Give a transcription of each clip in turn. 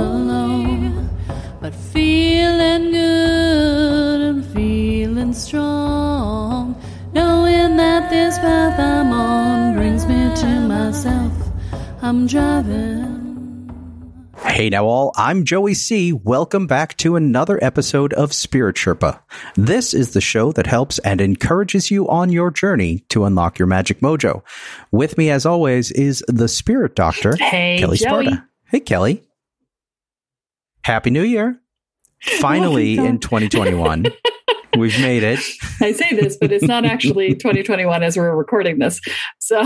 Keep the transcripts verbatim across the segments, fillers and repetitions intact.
alone, but feeling good and feeling strong, knowing that this path I'm on brings me to myself. I'm driving. Hey now all, I'm Joey C. Welcome back to another episode of Spirit Sherpa. This is the show that helps and encourages you on your journey to unlock your magic mojo. With me as always is the Spirit Doctor, hey, Kelle Sparta. Hey Kelle. Happy New Year. Finally in twenty twenty-one. We've made it. I say this, but it's not actually twenty twenty-one as we're recording this. So...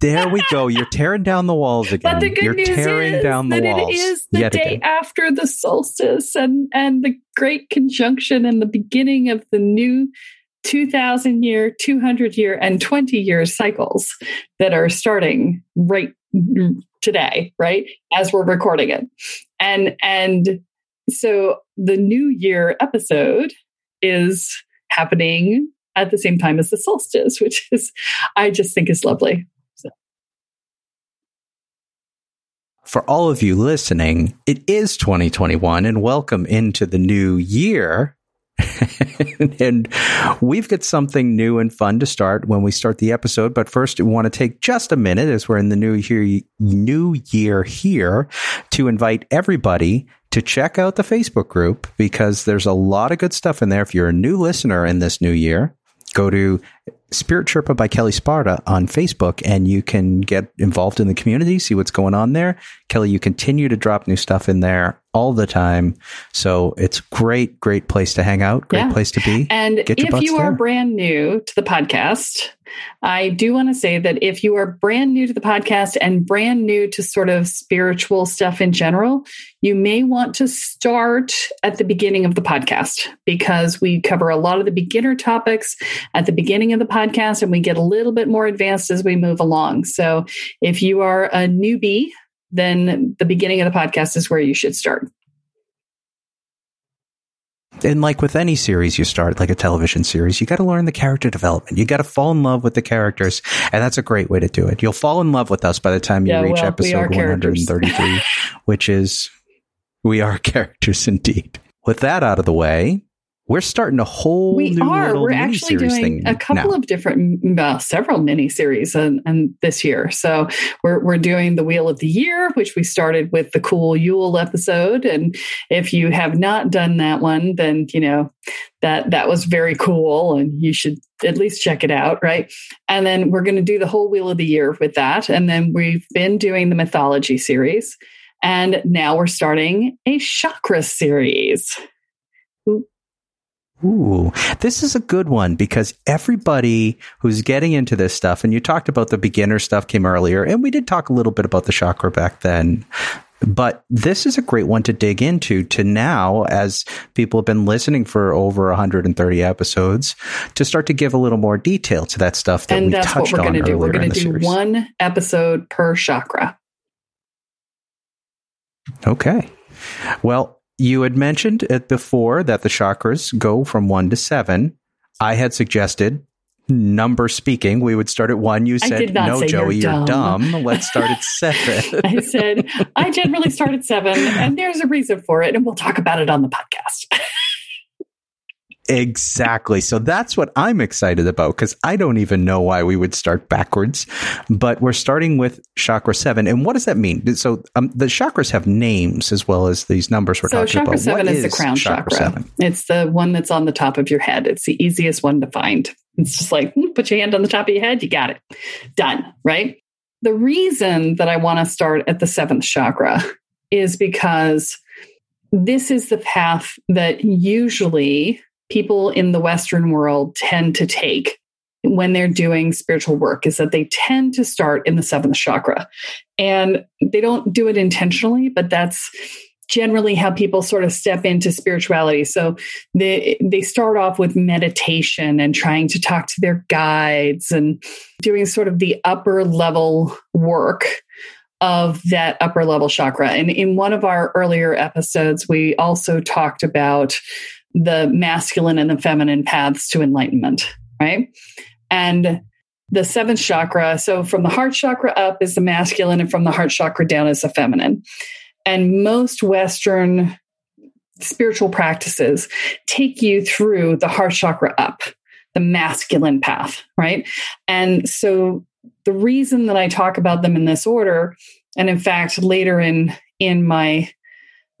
There we go. You're tearing down the walls again. But the good You're news tearing is down the that walls it is the Yet day again. after the solstice and, and the great conjunction and the beginning of the new two thousand year, two hundred year, and twenty year cycles that are starting right today, right? As we're recording it. And, and so the new year episode is happening at the same time as the solstice, which is, I just think is lovely. For all of you listening, it is twenty twenty-one and welcome into the new year. And we've got something new and fun to start when we start the episode. But first, we want to take just a minute, as we're in the new year, new year here, to invite everybody to check out the Facebook group, because there's a lot of good stuff in there. If you're a new listener in this new year, go to Spirit Sherpa by Kelle Sparta on Facebook, and you can get involved in the community, see what's going on there. Kelle, you continue to drop new stuff in there all the time. So it's great, great place to hang out, great yeah. place to be. And get your if you are there. brand new to the podcast, I do want to say that if you are brand new to the podcast and brand new to sort of spiritual stuff in general, you may want to start at the beginning of the podcast, because we cover a lot of the beginner topics at the beginning of the podcast, and we get a little bit more advanced as we move along. So if you are a newbie, then the beginning of the podcast is where you should start. And like with any series you start, like a television series, you got to learn the character development. You got to fall in love with the characters, and that's a great way to do it. You'll fall in love with us by the time you yeah, reach well, episode one thirty-three, which is, we are characters indeed. With that out of the way, we're starting a whole we new are. little We're actually doing a couple now. of different, uh, several mini-series and, and this year. So we're we're doing the Wheel of the Year, which we started with the cool Yule episode. And if you have not done that one, then, you know, that that was very cool and you should at least check it out, right? And then we're going to do the whole Wheel of the Year with that. And then we've been doing the Mythology series. And now we're starting a Chakra series. Ooh. Ooh, this is a good one, because everybody who's getting into this stuff, and you talked about the beginner stuff came earlier, and we did talk a little bit about the chakra back then, But this is a great one to dig into to now, as people have been listening for over one hundred thirty episodes, to start to give a little more detail to that stuff that we touched on earlier in the series. And that's what we're going to do. We're going to do one episode per chakra. Okay. Well, you had mentioned it before that the chakras go from one to seven. I had suggested, number speaking, we would start at one. You said, no, say, Joey, you're, you're dumb. dumb. Let's start at seven. I said, I generally start at seven, and there's a reason for it, and we'll talk about it on the podcast. Exactly. So that's what I'm excited about, because I don't even know why we would start backwards, but we're starting with chakra seven. And what does that mean? So um, the chakras have names as well as these numbers we're so talking about. So chakra seven is, is the crown chakra. chakra. It's the one that's on the top of your head. It's the easiest one to find. It's just like, put your hand on the top of your head. You got it. Done. Right? The reason that I want to start at the seventh chakra is because this is the path that usually people in the Western world tend to take when they're doing spiritual work, is that they tend to start in the seventh chakra. And they don't do it intentionally, but that's generally how people sort of step into spirituality. So they they start off with meditation and trying to talk to their guides and doing sort of the upper level work of that upper level chakra. And in one of our earlier episodes, we also talked about the masculine and the feminine paths to enlightenment, right? And the seventh chakra, so from the heart chakra up is the masculine, and from the heart chakra down is the feminine. And most Western spiritual practices take you through the heart chakra up, the masculine path, right? And so the reason that I talk about them in this order, and in fact, later in, in my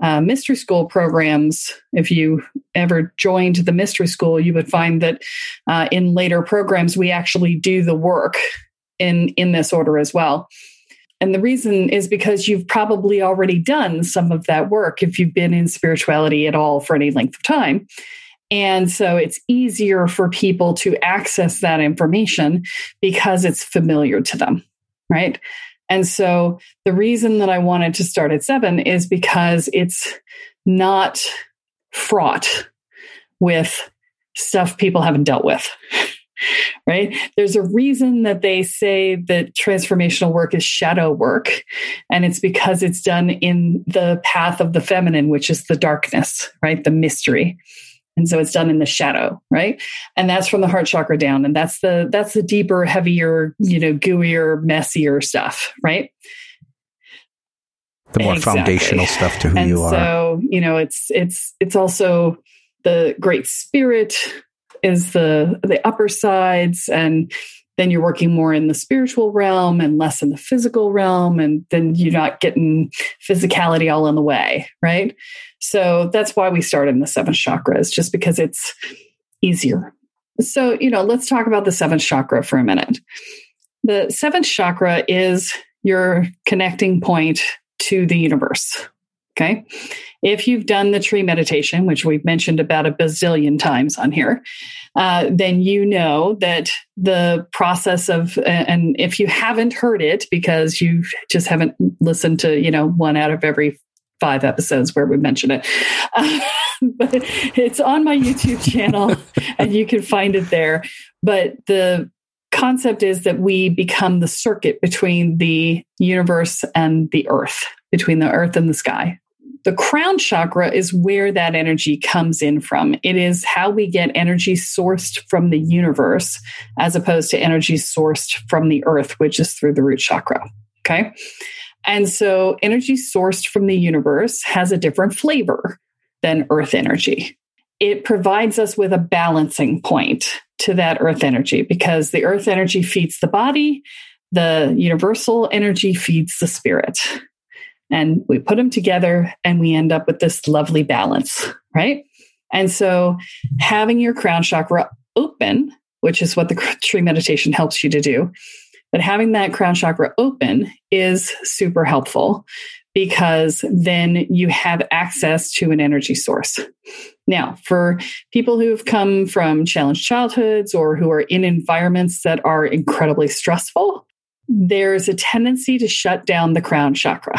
Uh, mystery school programs, if you ever joined the mystery school, you would find that uh, in later programs, we actually do the work in, in this order as well. And the reason is because you've probably already done some of that work if you've been in spirituality at all for any length of time. And so it's easier for people to access that information because it's familiar to them, right? And so the reason that I wanted to start at seven is because it's not fraught with stuff people haven't dealt with, right? There's a reason that they say that transformational work is shadow work, and it's because it's done in the path of the feminine, which is the darkness, right? The mystery. And so it's done in the shadow, right? And that's from the heart chakra down. And that's the that's the deeper, heavier, you know, gooier, messier stuff, right? The more exactly. foundational stuff to who and you so, are. So, you know, it's it's it's also the Great Spirit is the the upper sides, and then you're working more in the spiritual realm and less in the physical realm, and then you're not getting physicality all in the way, right? So that's why we start in the seventh chakra, is just because it's easier. So, you know, let's talk about the seventh chakra for a minute. The seventh chakra is your connecting point to the universe, okay? If you've done the tree meditation, which we've mentioned about a bazillion times on here, uh, then you know that the process of, and if you haven't heard it because you just haven't listened to, you know, one out of every five episodes where we mention it, uh, but it's on my YouTube channel and you can find it there. But the concept is that we become the circuit between the universe and the earth, between the earth and the sky. The crown chakra is where that energy comes in from. It is how we get energy sourced from the universe as opposed to energy sourced from the earth, which is through the root chakra. Okay. And so energy sourced from the universe has a different flavor than earth energy. It provides us with a balancing point to that earth energy, because the earth energy feeds the body, the universal energy feeds the spirit. And we put them together and we end up with this lovely balance, right? And so having your crown chakra open, which is what the tree meditation helps you to do, but having that crown chakra open is super helpful, because then you have access to an energy source. Now, for people who have come from challenged childhoods or who are in environments that are incredibly stressful, there's a tendency to shut down the crown chakra.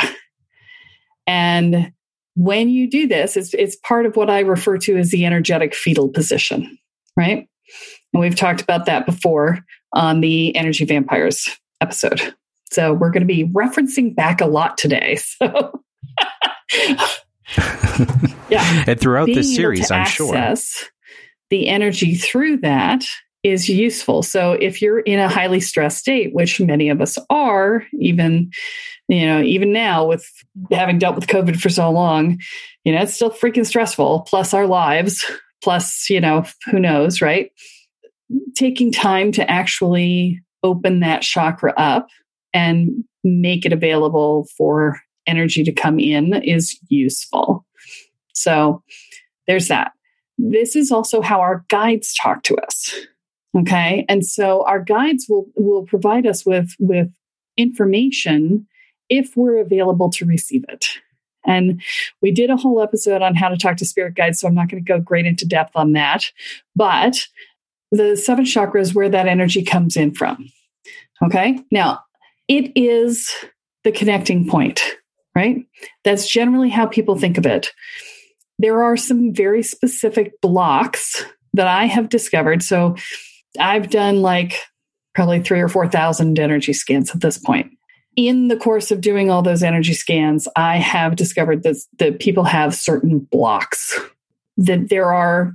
And when you do this, it's, it's part of what I refer to as the energetic fetal position, right? And we've talked about that before on the Energy Vampires episode. So we're going to be referencing back a lot today. So yeah. And throughout Being this series, I'm sure. The energy through that is useful. So if you're in a highly stressed state, which many of us are, even, you know, even now with having dealt with COVID for so long, you know, it's still freaking stressful, plus our lives, plus, you know, who knows, right? Taking time to actually open that chakra up and make it available for energy to come in is useful. So there's that. This is also how our guides talk to us. Okay. And so our guides will, will provide us with, with information if we're available to receive it. And we did a whole episode on how to talk to spirit guides, so I'm not going to go great into depth on that. But the seventh chakra is where that energy comes in from. Okay. Now, it is the connecting point, right? That's generally how people think of it. There are some very specific blocks that I have discovered. So I've done like probably three or four thousand energy scans at this point. In the course of doing all those energy scans, I have discovered that, that people have certain blocks, that there are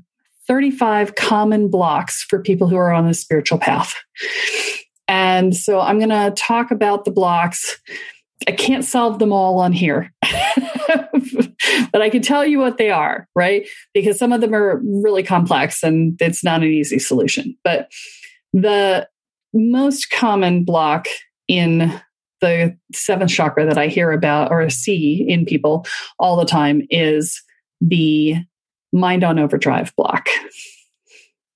thirty-five common blocks for people who are on the spiritual path. And so I'm going to talk about the blocks. I can't solve them all on here, but I can tell you what they are, right? Because some of them are really complex and it's not an easy solution. But the most common block in the seventh chakra that I hear about or see in people all the time is the mind on overdrive block.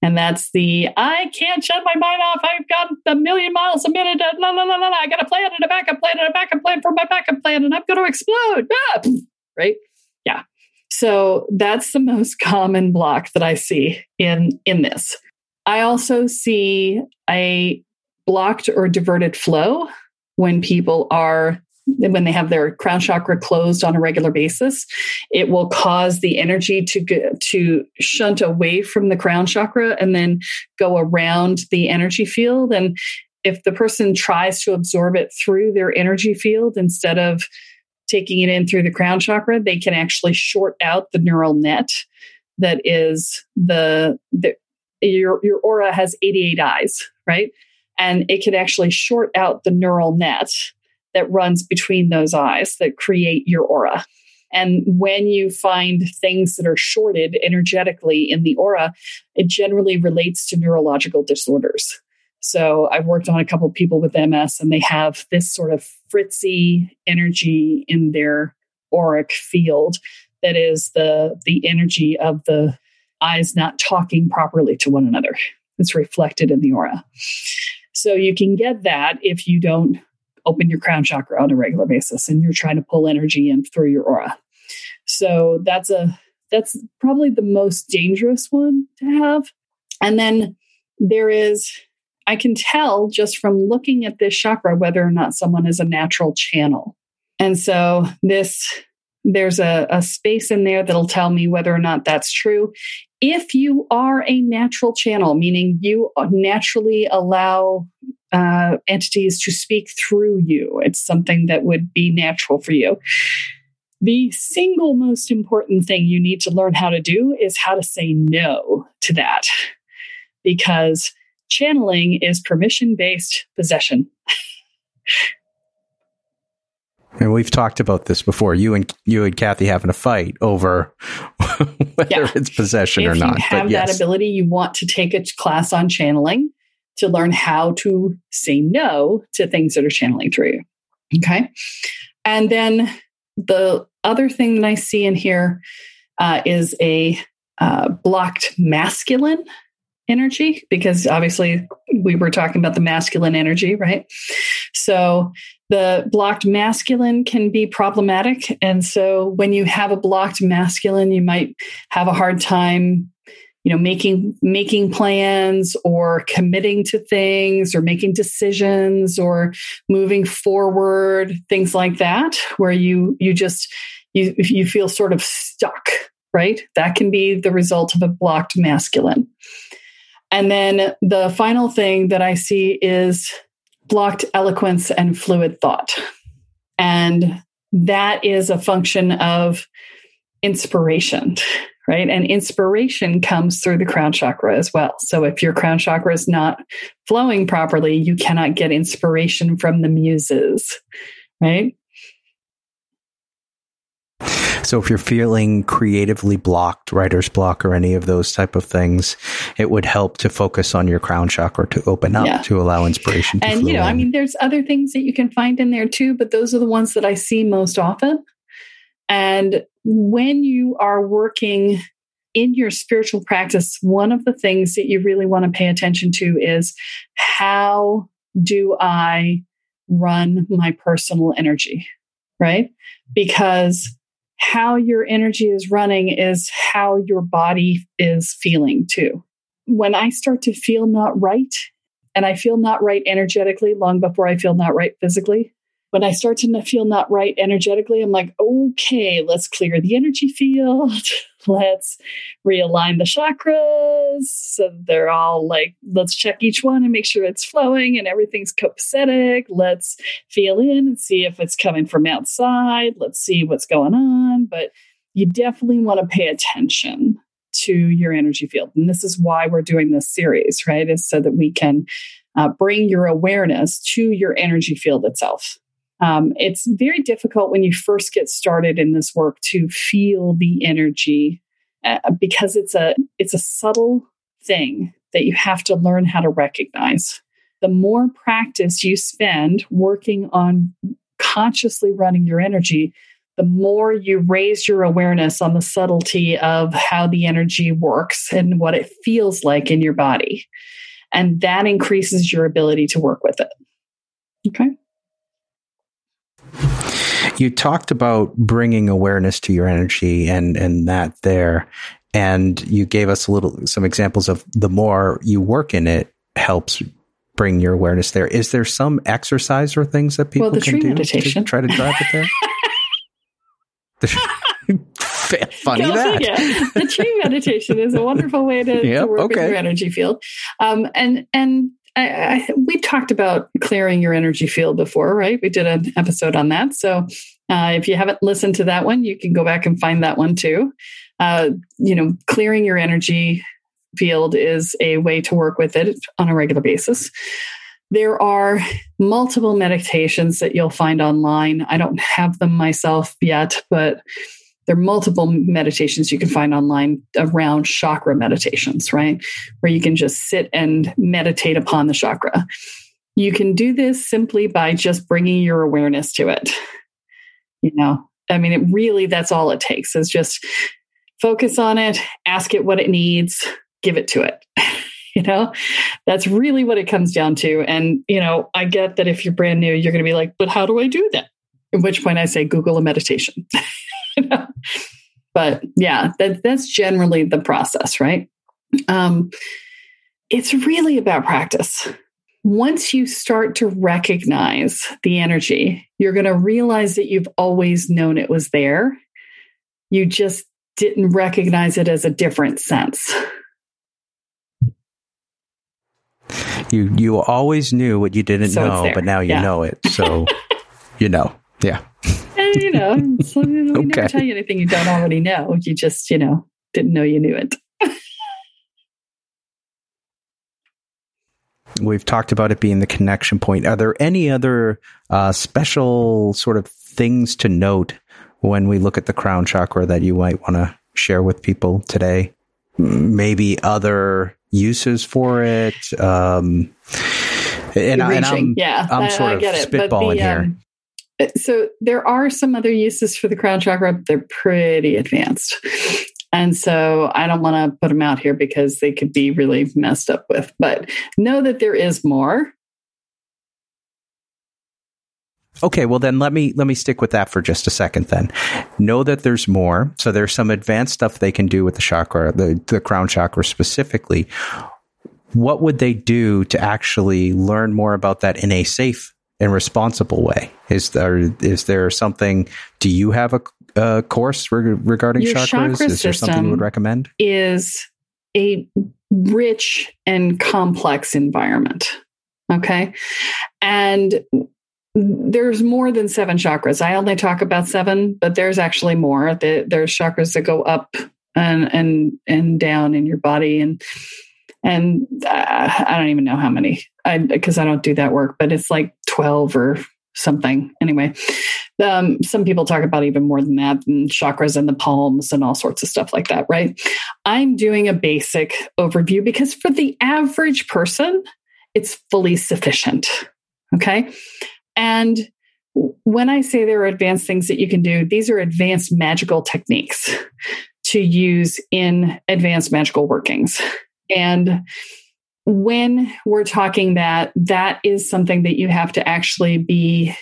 And that's the, I can't shut my mind off. I've got a million miles a minute. And la, la, la, la, la. I got a plan and a backup plan and a backup plan for my backup plan. And I'm going to explode. Ah! Right? Yeah. So that's the most common block that I see in, in this. I also see a blocked or diverted flow when people are, when they have their crown chakra closed on a regular basis. It will cause the energy to go, to shunt away from the crown chakra and then go around the energy field. And if the person tries to absorb it through their energy field instead of taking it in through the crown chakra, they can actually short out the neural net that is the, the your your aura has eighty-eight eyes, right? And it can actually short out the neural net that runs between those eyes that create your aura. And when you find things that are shorted energetically in the aura, it generally relates to neurological disorders. So I've worked on a couple of people with M S, and they have this sort of fritzy energy in their auric field that is the, the energy of the eyes not talking properly to one another. It's reflected in the aura. So you can get that if you don't open your crown chakra on a regular basis and you're trying to pull energy in through your aura. So that's a, that's probably the most dangerous one to have. And then there is, I can tell just from looking at this chakra, whether or not someone is a natural channel. And so this, there's a, a space in there that'll tell me whether or not that's true. If you are a natural channel, meaning you naturally allow Uh, entities to speak through you. It's something that would be natural for you. The single most important thing you need to learn how to do is how to say no to that, because channeling is permission-based possession. And we've talked about this before. You and you and Kathy having a fight over whether yeah. it's possession if or not. If you have but that yes. ability, you want to take a class on channeling to learn how to say no to things that are channeling through you. Okay. And then the other thing that I see in here uh, is a uh, blocked masculine energy, because obviously we were talking about the masculine energy, right? So the blocked masculine can be problematic. And so when you have a blocked masculine, you might have a hard time You know, making making plans or committing to things or making decisions or moving forward, things like that, where you you just you, if you feel sort of stuck, right? That can be the result of a blocked masculine. And then the final thing that I see is blocked eloquence and fluid thought. And that is a function of inspiration, right? And inspiration comes through the crown chakra as well. So if your crown chakra is not flowing properly, you cannot get inspiration from the muses, right? So if you're feeling creatively blocked, writer's block, or any of those type of things, it would help to focus on your crown chakra to open up, yeah. to allow inspiration to flow. And, you know, in. I mean, there's other things that you can find in there too, but those are the ones that I see most often. And when you are working in your spiritual practice, one of the things that you really want to pay attention to is, how do I run my personal energy, right? Because how your energy is running is how your body is feeling too. When I start to feel not right, and I feel not right energetically long before I feel not right physically, when I start to feel not right energetically, I'm like, okay, let's clear the energy field. Let's realign the chakras. So they're all like, let's check each one and make sure it's flowing and everything's copacetic. Let's feel in and see if it's coming from outside. Let's see what's going on. But you definitely want to pay attention to your energy field. And this is why we're doing this series, right? Is so that we can uh, bring your awareness to your energy field itself. Um, it's very difficult when you first get started in this work to feel the energy uh, because it's a it's a subtle thing that you have to learn how to recognize. The more practice you spend working on consciously running your energy, the more you raise your awareness on the subtlety of how the energy works and what it feels like in your body. And that increases your ability to work with it. Okay. You talked about bringing awareness to your energy and, and that there, and you gave us a little, some examples of the more you work in it helps bring your awareness there. Is there some exercise or things that people well, the can tree do meditation. To try to drive it there? Funny Kelle, that. Yeah. The tree meditation is a wonderful way to, yep, to work okay. with your energy field. Um, and, and, I, I, we talked about clearing your energy field before, right? We did an episode on that. So uh, if you haven't listened to that one, you can go back and find that one too. Uh, you know, clearing your energy field is a way to work with it on a regular basis. There are multiple meditations that you'll find online. I don't have them myself yet, but there are multiple meditations you can find online around chakra meditations, right? Where you can just sit and meditate upon the chakra. You can do this simply by just bringing your awareness to it. You know, I mean, it really, that's all it takes is just focus on it, ask it what it needs, give it to it. You know, that's really what it comes down to. And, you know, I get that if you're brand new, you're going to be like, but how do I do that? At which point I say, Google a meditation. You know? But yeah, that, that's generally the process, right? Um, it's really about practice. Once you start to recognize the energy, you're going to realize that you've always known it was there. You just didn't recognize it as a different sense. You you always knew what you didn't so know, but now you yeah. know it. So, you know, yeah. You know, we never okay. tell you anything you don't already know. You just, you know, didn't know you knew it. We've talked about it being the connection point. Are there any other uh, special sort of things to note when we look at the crown chakra that you might want to share with people today? Maybe other uses for it? Um, and, I, and I'm, yeah, I'm I, sort I of it, spitballing the, here. Um, So there are some other uses for the crown chakra. They're pretty advanced. And so I don't want to put them out here because they could be really messed up with, but know that there is more. Okay, well then let me let me stick with that for just a second then. Know that there's more. So there's some advanced stuff they can do with the chakra, the, the crown chakra specifically. What would they do to actually learn more about that in a safe and responsible way? Is there, is there something, do you have a, uh, course re- regarding your chakras? Chakra is there something you would recommend? Is a rich and complex environment. Okay. And there's more than seven chakras. I only talk about seven, but there's actually more. There's chakras that go up and and and down in your body, and and I don't even know how many, because I, I don't do that work. But it's like twelve or something. Anyway, um, some people talk about even more than that, and chakras and the palms and all sorts of stuff like that. Right? I'm doing a basic overview because for the average person, it's fully sufficient. Okay. And when I say there are advanced things that you can do, these are advanced magical techniques to use in advanced magical workings. And when we're talking that, that is something that you have to actually be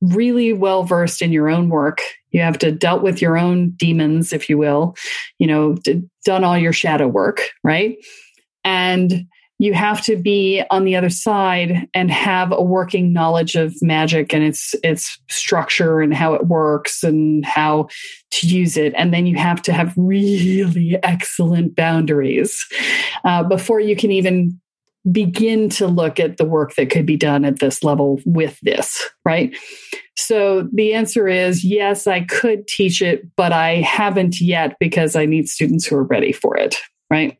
really well-versed in your own work. You have to dealt with your own demons, if you will, you know, done all your shadow work, right? And you have to be on the other side and have a working knowledge of magic and its its structure and how it works and how to use it. And then you have to have really excellent boundaries uh, before you can even begin to look at the work that could be done at this level with this, right? So the answer is, yes, I could teach it, but I haven't yet because I need students who are ready for it, right?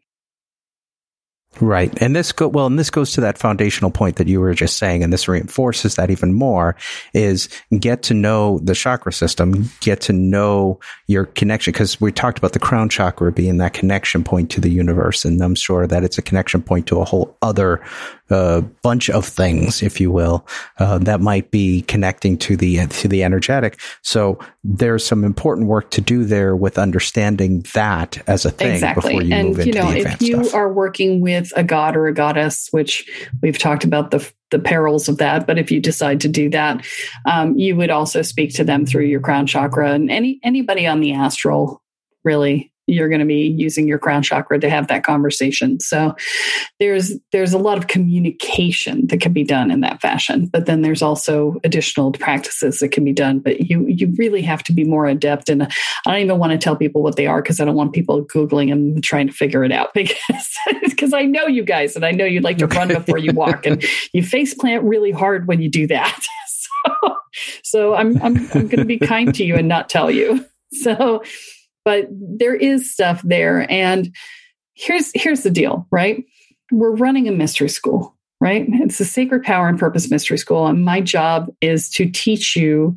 Right. And this go well, and this goes to that foundational point that you were just saying, and this reinforces that even more, is get to know the chakra system, get to know your connection, because we talked about the crown chakra being that connection point to the universe. And I'm sure that it's a connection point to a whole other uh, bunch of things, if you will, uh, that might be connecting to the, to the energetic. So there's some important work to do there with understanding that as a thing. Exactly. Before you and, move into you know, the advanced if you stuff. Are working with a god or a goddess, which we've talked about the the perils of that. But if you decide to do that, um, you would also speak to them through your crown chakra, and any anybody on the astral, really, you're going to be using your crown chakra to have that conversation. So there's there's a lot of communication that can be done in that fashion. But then there's also additional practices that can be done. But you you really have to be more adept. And I don't even want to tell people what they are because I don't want people Googling and trying to figure it out, because because I know you guys, and I know you like to run before you walk, and you face plant really hard when you do that. So, so I'm I'm, I'm going to be kind to you and not tell you. So. But there is stuff there. And here's here's the deal, right? We're running a mystery school, right? It's the Sacred Power and Purpose Mystery School. And my job is to teach you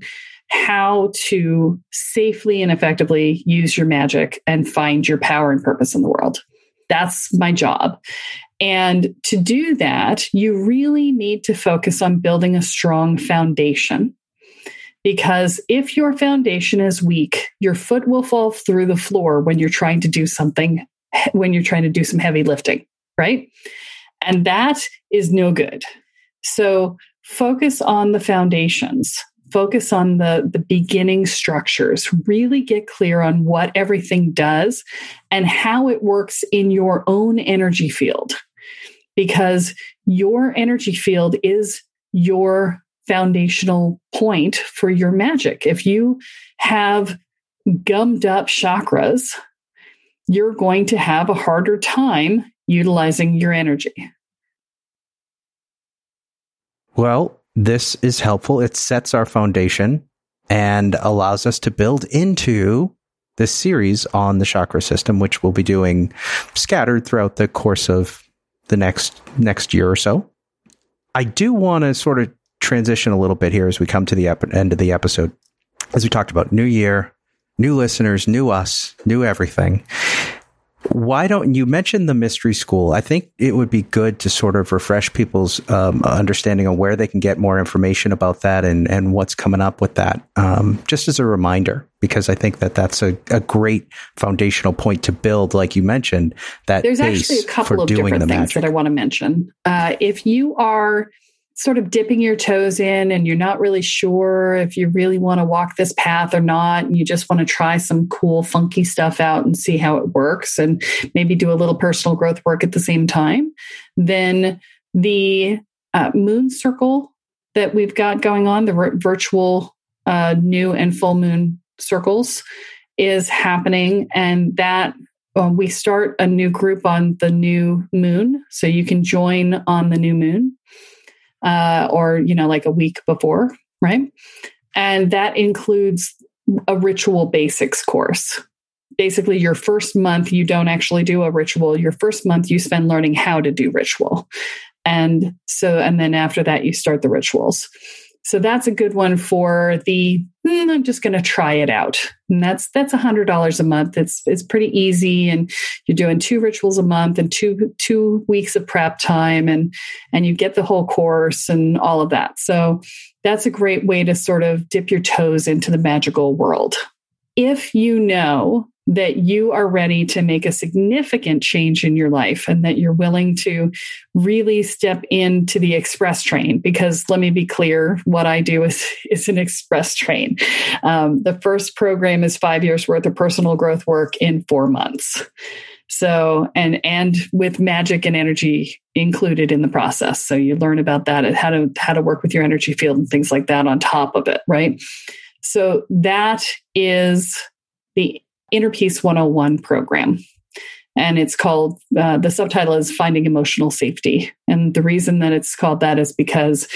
how to safely and effectively use your magic and find your power and purpose in the world. That's my job. And to do that, you really need to focus on building a strong foundation. Because if your foundation is weak, your foot will fall through the floor when you're trying to do something, when you're trying to do some heavy lifting, right? And that is no good. So focus on the foundations, focus on the, the beginning structures, really get clear on what everything does and how it works in your own energy field. Because your energy field is your foundational point for your magic. If you have gummed up chakras, you're going to have a harder time utilizing your energy. Well, this is helpful. It sets our foundation and allows us to build into this series on the chakra system, which we'll be doing scattered throughout the course of the next next year or so. I do want to sort of transition a little bit here as we come to the ep- end of the episode. As we talked about, new year, new listeners, new us, new everything. Why don't you mention the mystery school? I think it would be good to sort of refresh people's um, understanding on where they can get more information about that and, and what's coming up with that, um, just as a reminder, because I think that that's a, a great foundational point to build, like you mentioned, that there's base actually a couple of different things magic. That I want to mention. Uh, if you are sort of dipping your toes in and you're not really sure if you really want to walk this path or not, and you just want to try some cool, funky stuff out and see how it works and maybe do a little personal growth work at the same time, then the uh, moon circle that we've got going on, the r- virtual uh, new and full moon circles is happening, and that um, we start a new group on the new moon. So you can join on the new moon uh, or, you know, like a week before, right? And that includes a ritual basics course. Basically, your first month, you don't actually do a ritual. Your first month, you spend learning how to do ritual. And so, and then after that, you start the rituals. So that's a good one for the, mm, I'm just going to try it out. And that's, that's a hundred dollars a month. It's, it's pretty easy. And you're doing two rituals a month and two, two weeks of prep time, and, and you get the whole course and all of that. So that's a great way to sort of dip your toes into the magical world. If you know that you are ready to make a significant change in your life and that you're willing to really step into the express train, because let me be clear, what I do is, is an express train. Um, the first program is five years worth of personal growth work in four months. So, and, and with magic and energy included in the process. So you learn about that and how to, how to work with your energy field and things like that on top of it. Right. So that is the Inner Peace one oh one program. And it's called, uh, the subtitle is Finding Emotional Safety. And the reason that it's called that is because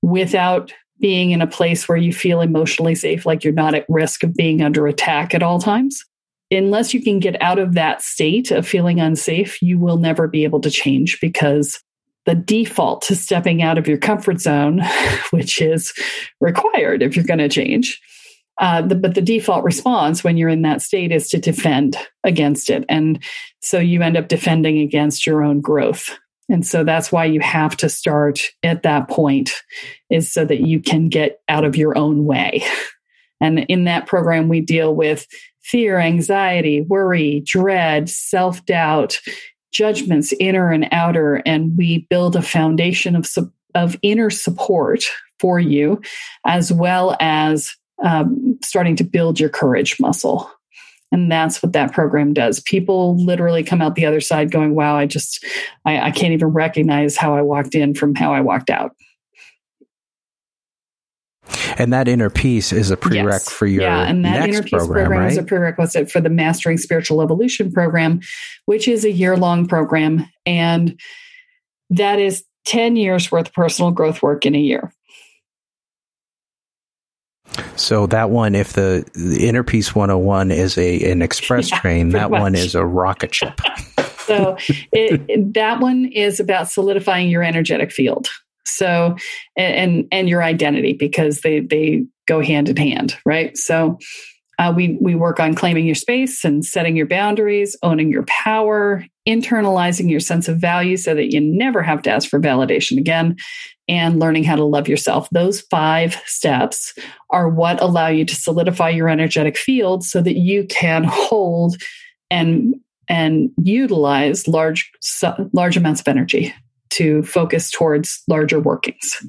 without being in a place where you feel emotionally safe, like you're not at risk of being under attack at all times, unless you can get out of that state of feeling unsafe, you will never be able to change, because the default to stepping out of your comfort zone, which is required if you're going to change, Uh, the, but the default response when you're in that state is to defend against it. And so you end up defending against your own growth. And so that's why you have to start at that point, is so that you can get out of your own way. And in that program, we deal with fear, anxiety, worry, dread, self-doubt, judgments, inner and outer. And we build a foundation of, of inner support for you, as well as Um, starting to build your courage muscle. And that's what that program does. People literally come out the other side going, wow, I just, I, I can't even recognize how I walked in from how I walked out. And that Inner Peace is a prereq yes. for your yeah, and that next Inner Peace program, program right? is a prerequisite for the Mastering Spiritual Evolution program, which is a year-long program. And that is ten years worth of personal growth work in a year. So that one, if the, the Inner Peace one oh one is a an express yeah, train, that much. One is a rocket ship. So it, that one is about solidifying your energetic field. So and and your identity, because they they go hand in hand, right? So uh, we we work on claiming your space and setting your boundaries, owning your power, internalizing your sense of value so that you never have to ask for validation again, and learning how to love yourself. Those five steps are what allow you to solidify your energetic field so that you can hold and, and utilize large, large amounts of energy to focus towards larger workings.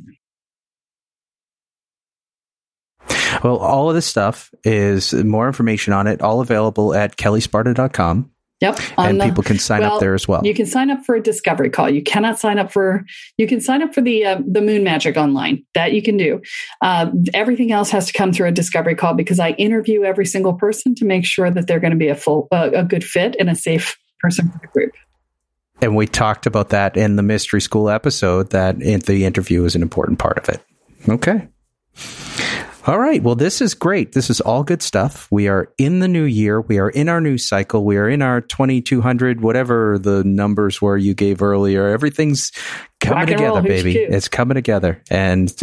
Well, all of this stuff is more information on it, all available at kelle sparta dot com. Yep. And the, people can sign well, up there as well. You can sign up for a discovery call. You cannot sign up for, you can sign up for the uh, the Moon Magic online. That you can do. Uh, everything else has to come through a discovery call, because I interview every single person to make sure that they're going to be a full, uh, a good fit and a safe person for the group. And we talked about that in the Mystery School episode, that the interview is an important part of it. Okay. All right. Well, this is great. This is all good stuff. We are in the new year. We are in our new cycle. We are in our twenty-two hundred, whatever the numbers were you gave earlier. Everything's coming together, baby. It's coming together. And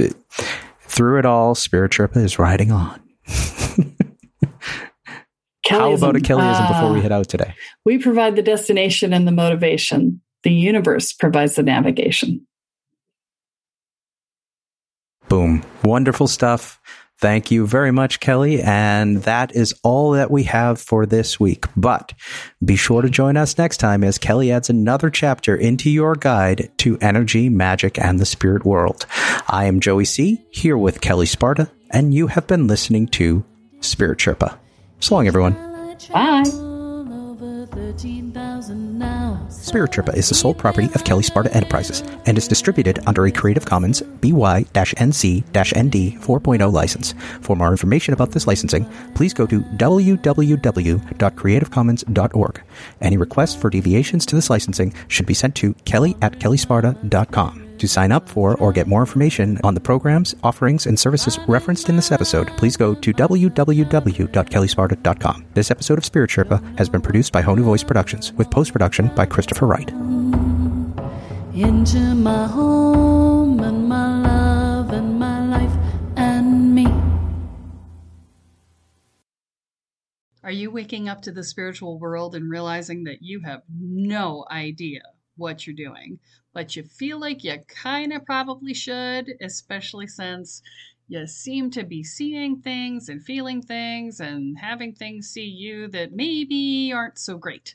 through it all, Spirit Sherpa is riding on. How about a Kelleism uh, before we head out today? We provide the destination and the motivation. The universe provides the navigation. Boom. Wonderful stuff. Thank you very much, Kelle. And that is all that we have for this week. But be sure to join us next time as Kelle adds another chapter into your guide to energy, magic, and the spirit world. I am Joey C, here with Kelle Sparta, and you have been listening to Spirit Sherpa. So long, everyone. Bye. Spirit Sherpa is the sole property of Kelle Sparta Enterprises and is distributed under a Creative Commons B Y N C N D four point oh license. For more information about this licensing, please go to w w w dot creative commons dot org. Any requests for deviations to this licensing should be sent to Kelle at kelle sparta dot com. To sign up for or get more information on the programs, offerings, and services referenced in this episode, please go to w w w dot kelle sparta dot com. This episode of Spirit Sherpa has been produced by Honu Voice Productions, with post-production by Christopher Wright. Into my home and my love and my life and me. Are you waking up to the spiritual world and realizing that you have no idea what you're doing, but you feel like you kind of probably should, especially since you seem to be seeing things and feeling things and having things see you that maybe aren't so great,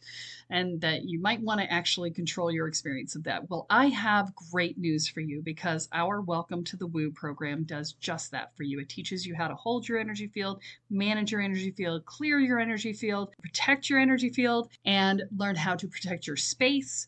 and that you might want to actually control your experience of that? Well, I have great news for you, because our Welcome to the Woo program does just that for you. It teaches you how to hold your energy field, manage your energy field, clear your energy field, protect your energy field, and learn how to protect your space.